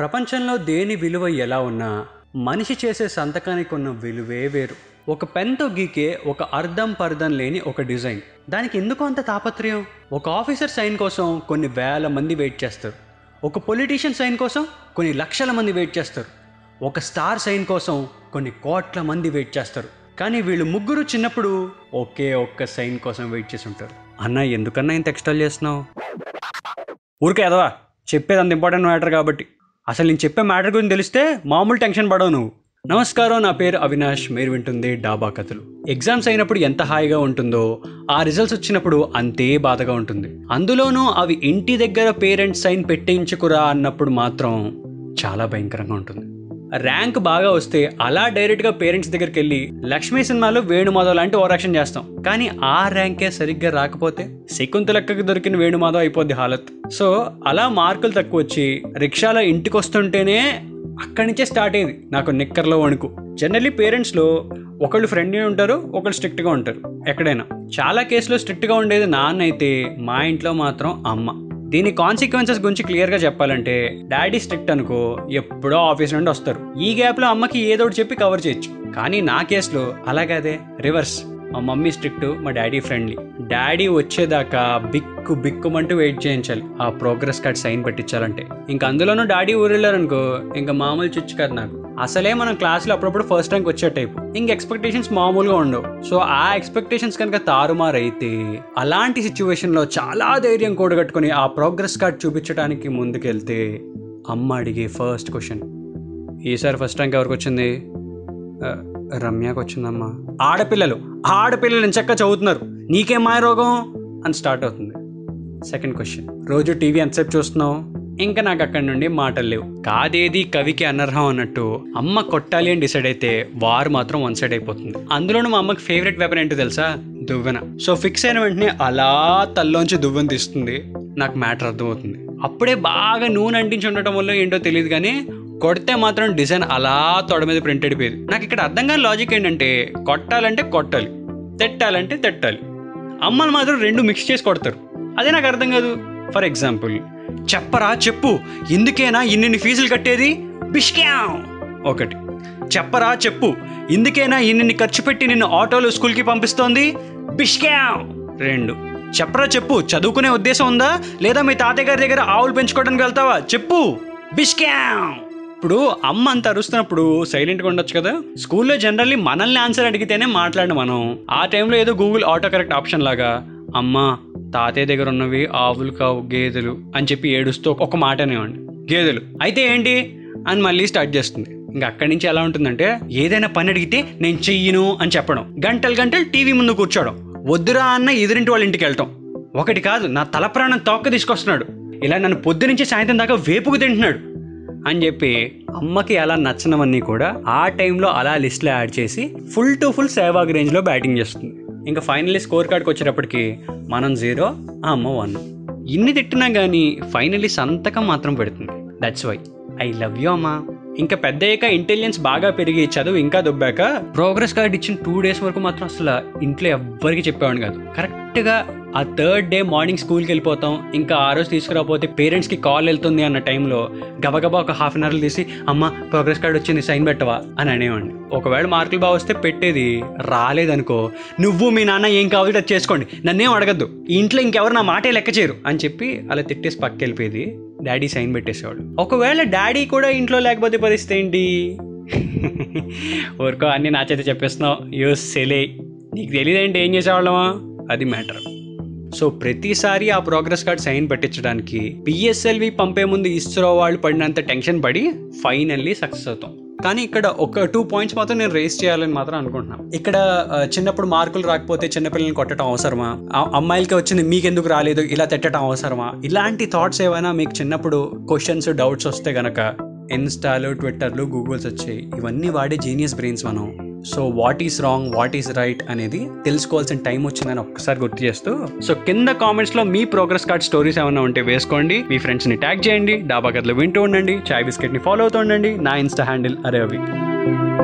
ప్రపంచంలో దేని విలువ ఎలా ఉన్నా మనిషి చేసే సంతకానికి ఉన్న విలువే వేరు. ఒక పెన్తో గీకే ఒక అర్థం పర్థం లేని ఒక డిజైన్, దానికి ఎందుకు అంత తాపత్రయం? ఒక ఆఫీసర్ సైన్ కోసం కొన్ని వేల మంది వెయిట్ చేస్తారు, ఒక పొలిటీషియన్ సైన్ కోసం కొన్ని లక్షల మంది వెయిట్ చేస్తారు, ఒక స్టార్ సైన్ కోసం కొన్ని కోట్ల మంది వెయిట్ చేస్తారు. కానీ వీళ్ళు ముగ్గురు చిన్నప్పుడు ఒకే ఒక్క సైన్ కోసం వెయిట్ చేసి ఉంటారు. అన్న, ఎందుకన్నా ఇంత ఎక్స్ట్రా చేస్తున్నావు? ఊరికే అదవా, చెప్పేది అంత ఇంపార్టెంట్ మ్యాటర్ కాబట్టి. అసలు నేను చెప్పే మ్యాటర్ గురించి తెలిస్తే మామూలు టెన్షన్ పడవు నువ్వు. నమస్కారం, నా పేరు అవినాష్, మీరు వింటుంది డాబా కథలు. ఎగ్జామ్స్ అయినప్పుడు ఎంత హాయిగా ఉంటుందో, ఆ రిజల్ట్స్ వచ్చినప్పుడు అంతే బాధగా ఉంటుంది. అందులోనూ అవి ఇంటి దగ్గర పేరెంట్స్ సైన్ పెట్టించుకురా అన్నప్పుడు మాత్రం చాలా భయంకరంగా ఉంటుంది. ర్యాంక్ బాగా వస్తే అలా డైరెక్ట్గా పేరెంట్స్ దగ్గరికి వెళ్ళి లక్ష్మీ సినిమాలో వేణుమాధవ్ లాంటి ఓవరాక్షన్ చేస్తాం. కానీ ఆ ర్యాంకే సరిగ్గా రాకపోతే శకుంతలక్కకి దొరికిన వేణుమాధవ్ అయిపోద్ది హాలత్. సో అలా మార్కులు తక్కువ వచ్చి రిక్షాలో ఇంటికి వస్తుంటేనే అక్కడి నుంచే స్టార్ట్ అయింది నాకు నిక్కర్లో వణుకు. జనరల్లీ పేరెంట్స్లో ఒకళ్ళు ఫ్రెండ్లీ ఉంటారు, ఒకళ్ళు స్ట్రిక్ట్గా ఉంటారు. ఎక్కడైనా చాలా కేసులో స్ట్రిక్ట్గా ఉండేది నాన్న అయితే, మా ఇంట్లో మాత్రం అమ్మ. దీని కాన్సిక్వెన్సెస్ గురించి క్లియర్గా చెప్పాలంటే, డాడీ స్ట్రిక్ట్ అనుకో, ఎప్పుడో ఆఫీస్ నుండి వస్తారు, ఈ గ్యాప్లో అమ్మకి ఏదో ఒకటి చెప్పి కవర్ చేయొచ్చు. కానీ నా కేసులో అలాగదే రివర్స్. మా మమ్మీ స్ట్రిక్ట్, మా డాడీ ఫ్రెండ్లీ. డాడీ వచ్చేదాకా బిక్కు బిక్కుమంటూ వెయిట్ చేయించాలి ఆ ప్రోగ్రెస్ కార్డ్ సైన్ పెట్టించాలంటే. ఇంక అందులోనూ డాడీ ఊరెళ్ళారనుకో, ఇంకా మామూలు చుచ్చు కాదు నాకు. అసలే మనం క్లాస్లో అప్పుడప్పుడు ఫస్ట్ ర్యాంక్ వచ్చే టైపు, ఇంక ఎక్స్పెక్టేషన్స్ మామూలుగా ఉండవు. సో ఆ ఎక్స్పెక్టేషన్స్ కనుక తారుమారైతే అలాంటి సిచ్యువేషన్లో చాలా ధైర్యం కూడగట్టుకుని ఆ ప్రోగ్రెస్ కార్డ్ చూపించడానికి ముందుకెళ్తే అమ్మ అడిగే ఫస్ట్ క్వశ్చన్, ఈసారి ఫస్ట్ ర్యాంక్ ఎవరికి వచ్చింది? రమ్యకు వచ్చిందమ్మా. ఆడపిల్లలు ఎంచక్క చదువుతున్నారు, నీకేం మాయ రోగం అని స్టార్ట్ అవుతుంది. సెకండ్ క్వశ్చన్, రోజు టీవీ ఎంతసేపు చూస్తున్నావు? ఇంకా నాకు అక్కడి నుండి మాటలు లేవు. కాదేది కవికి అనర్హం అన్నట్టు అమ్మ కొట్టాలి అని డిసైడ్ అయితే వారు మాత్రం వన్ సైడ్ అయిపోతుంది. అందులోనూ మా అమ్మకి ఫేవరెట్ వెపన్ ఏంటో తెలుసా? దువ్వెన. సో ఫిక్స్ అయిన వెంటనే అలా తల్లోంచి దువ్వెన తీస్తుంది. నాకు మ్యాటర్ అర్థమవుతుంది. అప్పుడే బాగా నూనె అంటించి ఉండటం వల్ల ఏంటో తెలియదు కానీ కొడితే మాత్రం డిజైన్ అలా తొడ మీద ప్రింట్ అయిపోయేది. నాకు ఇక్కడ అర్థం కాని లాజిక్ ఏంటంటే, కొట్టాలంటే కొట్టాలి, తిట్టాలంటే తిట్టాలి, అమ్మలు మాత్రం రెండు మిక్స్ చేసి కొడతారు. అదే నాకు అర్థం కాదు. ఫర్ ఎగ్జాంపుల్, చెప్పరా చెప్పు ఎందుకేనా ఇన్ని ఫీజులు కట్టేది బిష్క్యాం ఒకటి, చెప్పరా చెప్పు ఎందుకేనా ఇన్ని ఖర్చు పెట్టి నిన్ను ఆటోలు స్కూల్కి పంపిస్తోంది బిష్క్యాం రెండు, చెప్పరా చెప్పు చదువుకునే ఉద్దేశం ఉందా లేదా మీ తాతయ్య గారి దగ్గర ఆవులు పెంచుకోవడానికి వెళ్తావా చెప్పు బిష్క్యాం. ఇప్పుడు అమ్మ అంత అరుస్తున్నప్పుడు సైలెంట్గా ఉండొచ్చు కదా. స్కూల్లో జనరల్లీ మనల్ని ఆన్సర్ అడిగితేనే మాట్లాడిన మనం ఆ టైంలో ఏదో గూగుల్ ఆటో కరెక్ట్ ఆప్షన్ లాగా అమ్మ తాతయ్య దగ్గర ఉన్నవి ఆవులు కావు గేదెలు అని చెప్పి ఏడుస్తూ ఒక మాట అనేవాడిని, గేదెలు అయితే ఏంటి అని మళ్ళీ స్టార్ట్ చేస్తుంది. ఇంకా అక్కడి నుంచి ఎలా ఉంటుందంటే, ఏదైనా పని అడిగితే నేను చెయ్యను అని చెప్పడం, గంటలు గంటలు టీవీ ముందు కూర్చోవడం, వద్దురా అన్న ఎదురింటి వాళ్ళ ఇంటికి వెళ్ళటం. ఒకటి కాదు, నా తల ప్రాణం తోక తీసుకొస్తున్నాడు, ఇలా నన్ను పొద్దు నుంచి సాయంత్రం దాకా వేపుకు తింటున్నాడు అని చెప్పి అమ్మకి అలా నచ్చనవన్నీ కూడా ఆ టైంలో అలా లిస్ట్లో యాడ్ చేసి ఫుల్ టు ఫుల్ సేవాగ్ రేంజ్లో బ్యాటింగ్ చేస్తుంది. ఇంకా ఫైనల్లీ స్కోర్ కార్డ్కి వచ్చేటప్పటికి మనం 0, ఆ అమ్మ 1. ఇన్ని తిట్టినా కానీ ఫైనల్లీ సంతకం మాత్రం పెడుతుంది. That's why I love you అమ్మా. ఇంకా పెద్దయ్యాక ఇంటెలిజెన్స్ బాగా పెరిగి చదువు ఇంకా దొబ్బాక ప్రోగ్రెస్ కార్డ్ ఇచ్చిన 2 days వరకు మాత్రం అసలు ఇంట్లో ఎవ్వరికి చెప్పేవాడిని కాదు. కరెక్ట్గా ఆ 3rd day మార్నింగ్ స్కూల్కి వెళ్ళిపోతాం, ఇంకా ఆ రోజు తీసుకురాకపోతే పేరెంట్స్కి కాల్ వెళ్తుంది అన్న టైంలో గబగబా ఒక హాఫ్ అన్ అవర్లు తీసి అమ్మ ప్రోగ్రెస్ కార్డ్ వచ్చింది సైన్ పెట్టవా అని అనేవాడిని. ఒకవేళ మార్కులు బాగా వస్తే పెట్టేది, రాలేదనుకో నువ్వు మీ నాన్న ఏం కావాలి అది చేసుకోండి, నన్నేం అడగద్దు, ఇంట్లో ఇంకెవరు నా మాటే లెక్క చేయరు అని చెప్పి అలా తిట్టేసి పక్కకి వెళ్ళిపోయేది. డాడీ సైన్ పెట్టేసేవాడు. ఒకవేళ డాడీ కూడా ఇంట్లో లేకపోతే పరిస్థితి ఏంటి? ఊరికో అన్నీ నా చేత చెప్పేస్తున్నావు, యూస్ సెలే, నీకు తెలియదేంటి ఏం చేసేవాళ్ళమా, అది మ్యాటర్. సో ప్రతిసారి ఆ ప్రోగ్రెస్ కార్డ్ సైన్ పెట్టించడానికి PSLV పంపే ముందు ఇస్రో వాళ్ళు పడినంత టెన్షన్ పడి ఫైనల్లీ సక్సెస్ అవుతాం. కానీ ఇక్కడ ఒక 2 points మాత్రం నేను రేస్ చేయాలని మాత్రం అనుకుంటున్నాను. ఇక్కడ చిన్నప్పుడు మార్కులు రాకపోతే చిన్నపిల్లల్ని కొట్టడం అవసరమా, అమ్మాయిలకి వచ్చింది మీకెందుకు రాలేదు ఇలా తిట్టడం అవసరమా, ఇలాంటి థాట్స్ ఏవైనా మీకు చిన్నప్పుడు క్వశ్చన్స్ డౌట్స్ వస్తే గనక ఇన్స్టాలు ట్విట్టర్లు గూగుల్స్ వచ్చాయి, ఇవన్నీ వాడే జీనియస్ బ్రెయిన్స్ మనం. So what is wrong, what is right అనేది తెలుసుకోవాల్సిన టైం వచ్చిందని ఒక్కసారి గుర్తు చేస్తూ, సో కింద కామెంట్స్లో మీ ప్రోగ్రెస్ కార్డ్ స్టోరీస్ ఏమైనా ఉంటే వేసుకోండి, మీ ఫ్రెండ్స్ని ట్యాగ్ చేయండి, డాబా కథలు వింటూ ఉండండి, చాయ్ బిస్కెట్ని ఫాలో అవుతూ ఉండండి. నా ఇన్స్టా హ్యాండిల్ @areavi.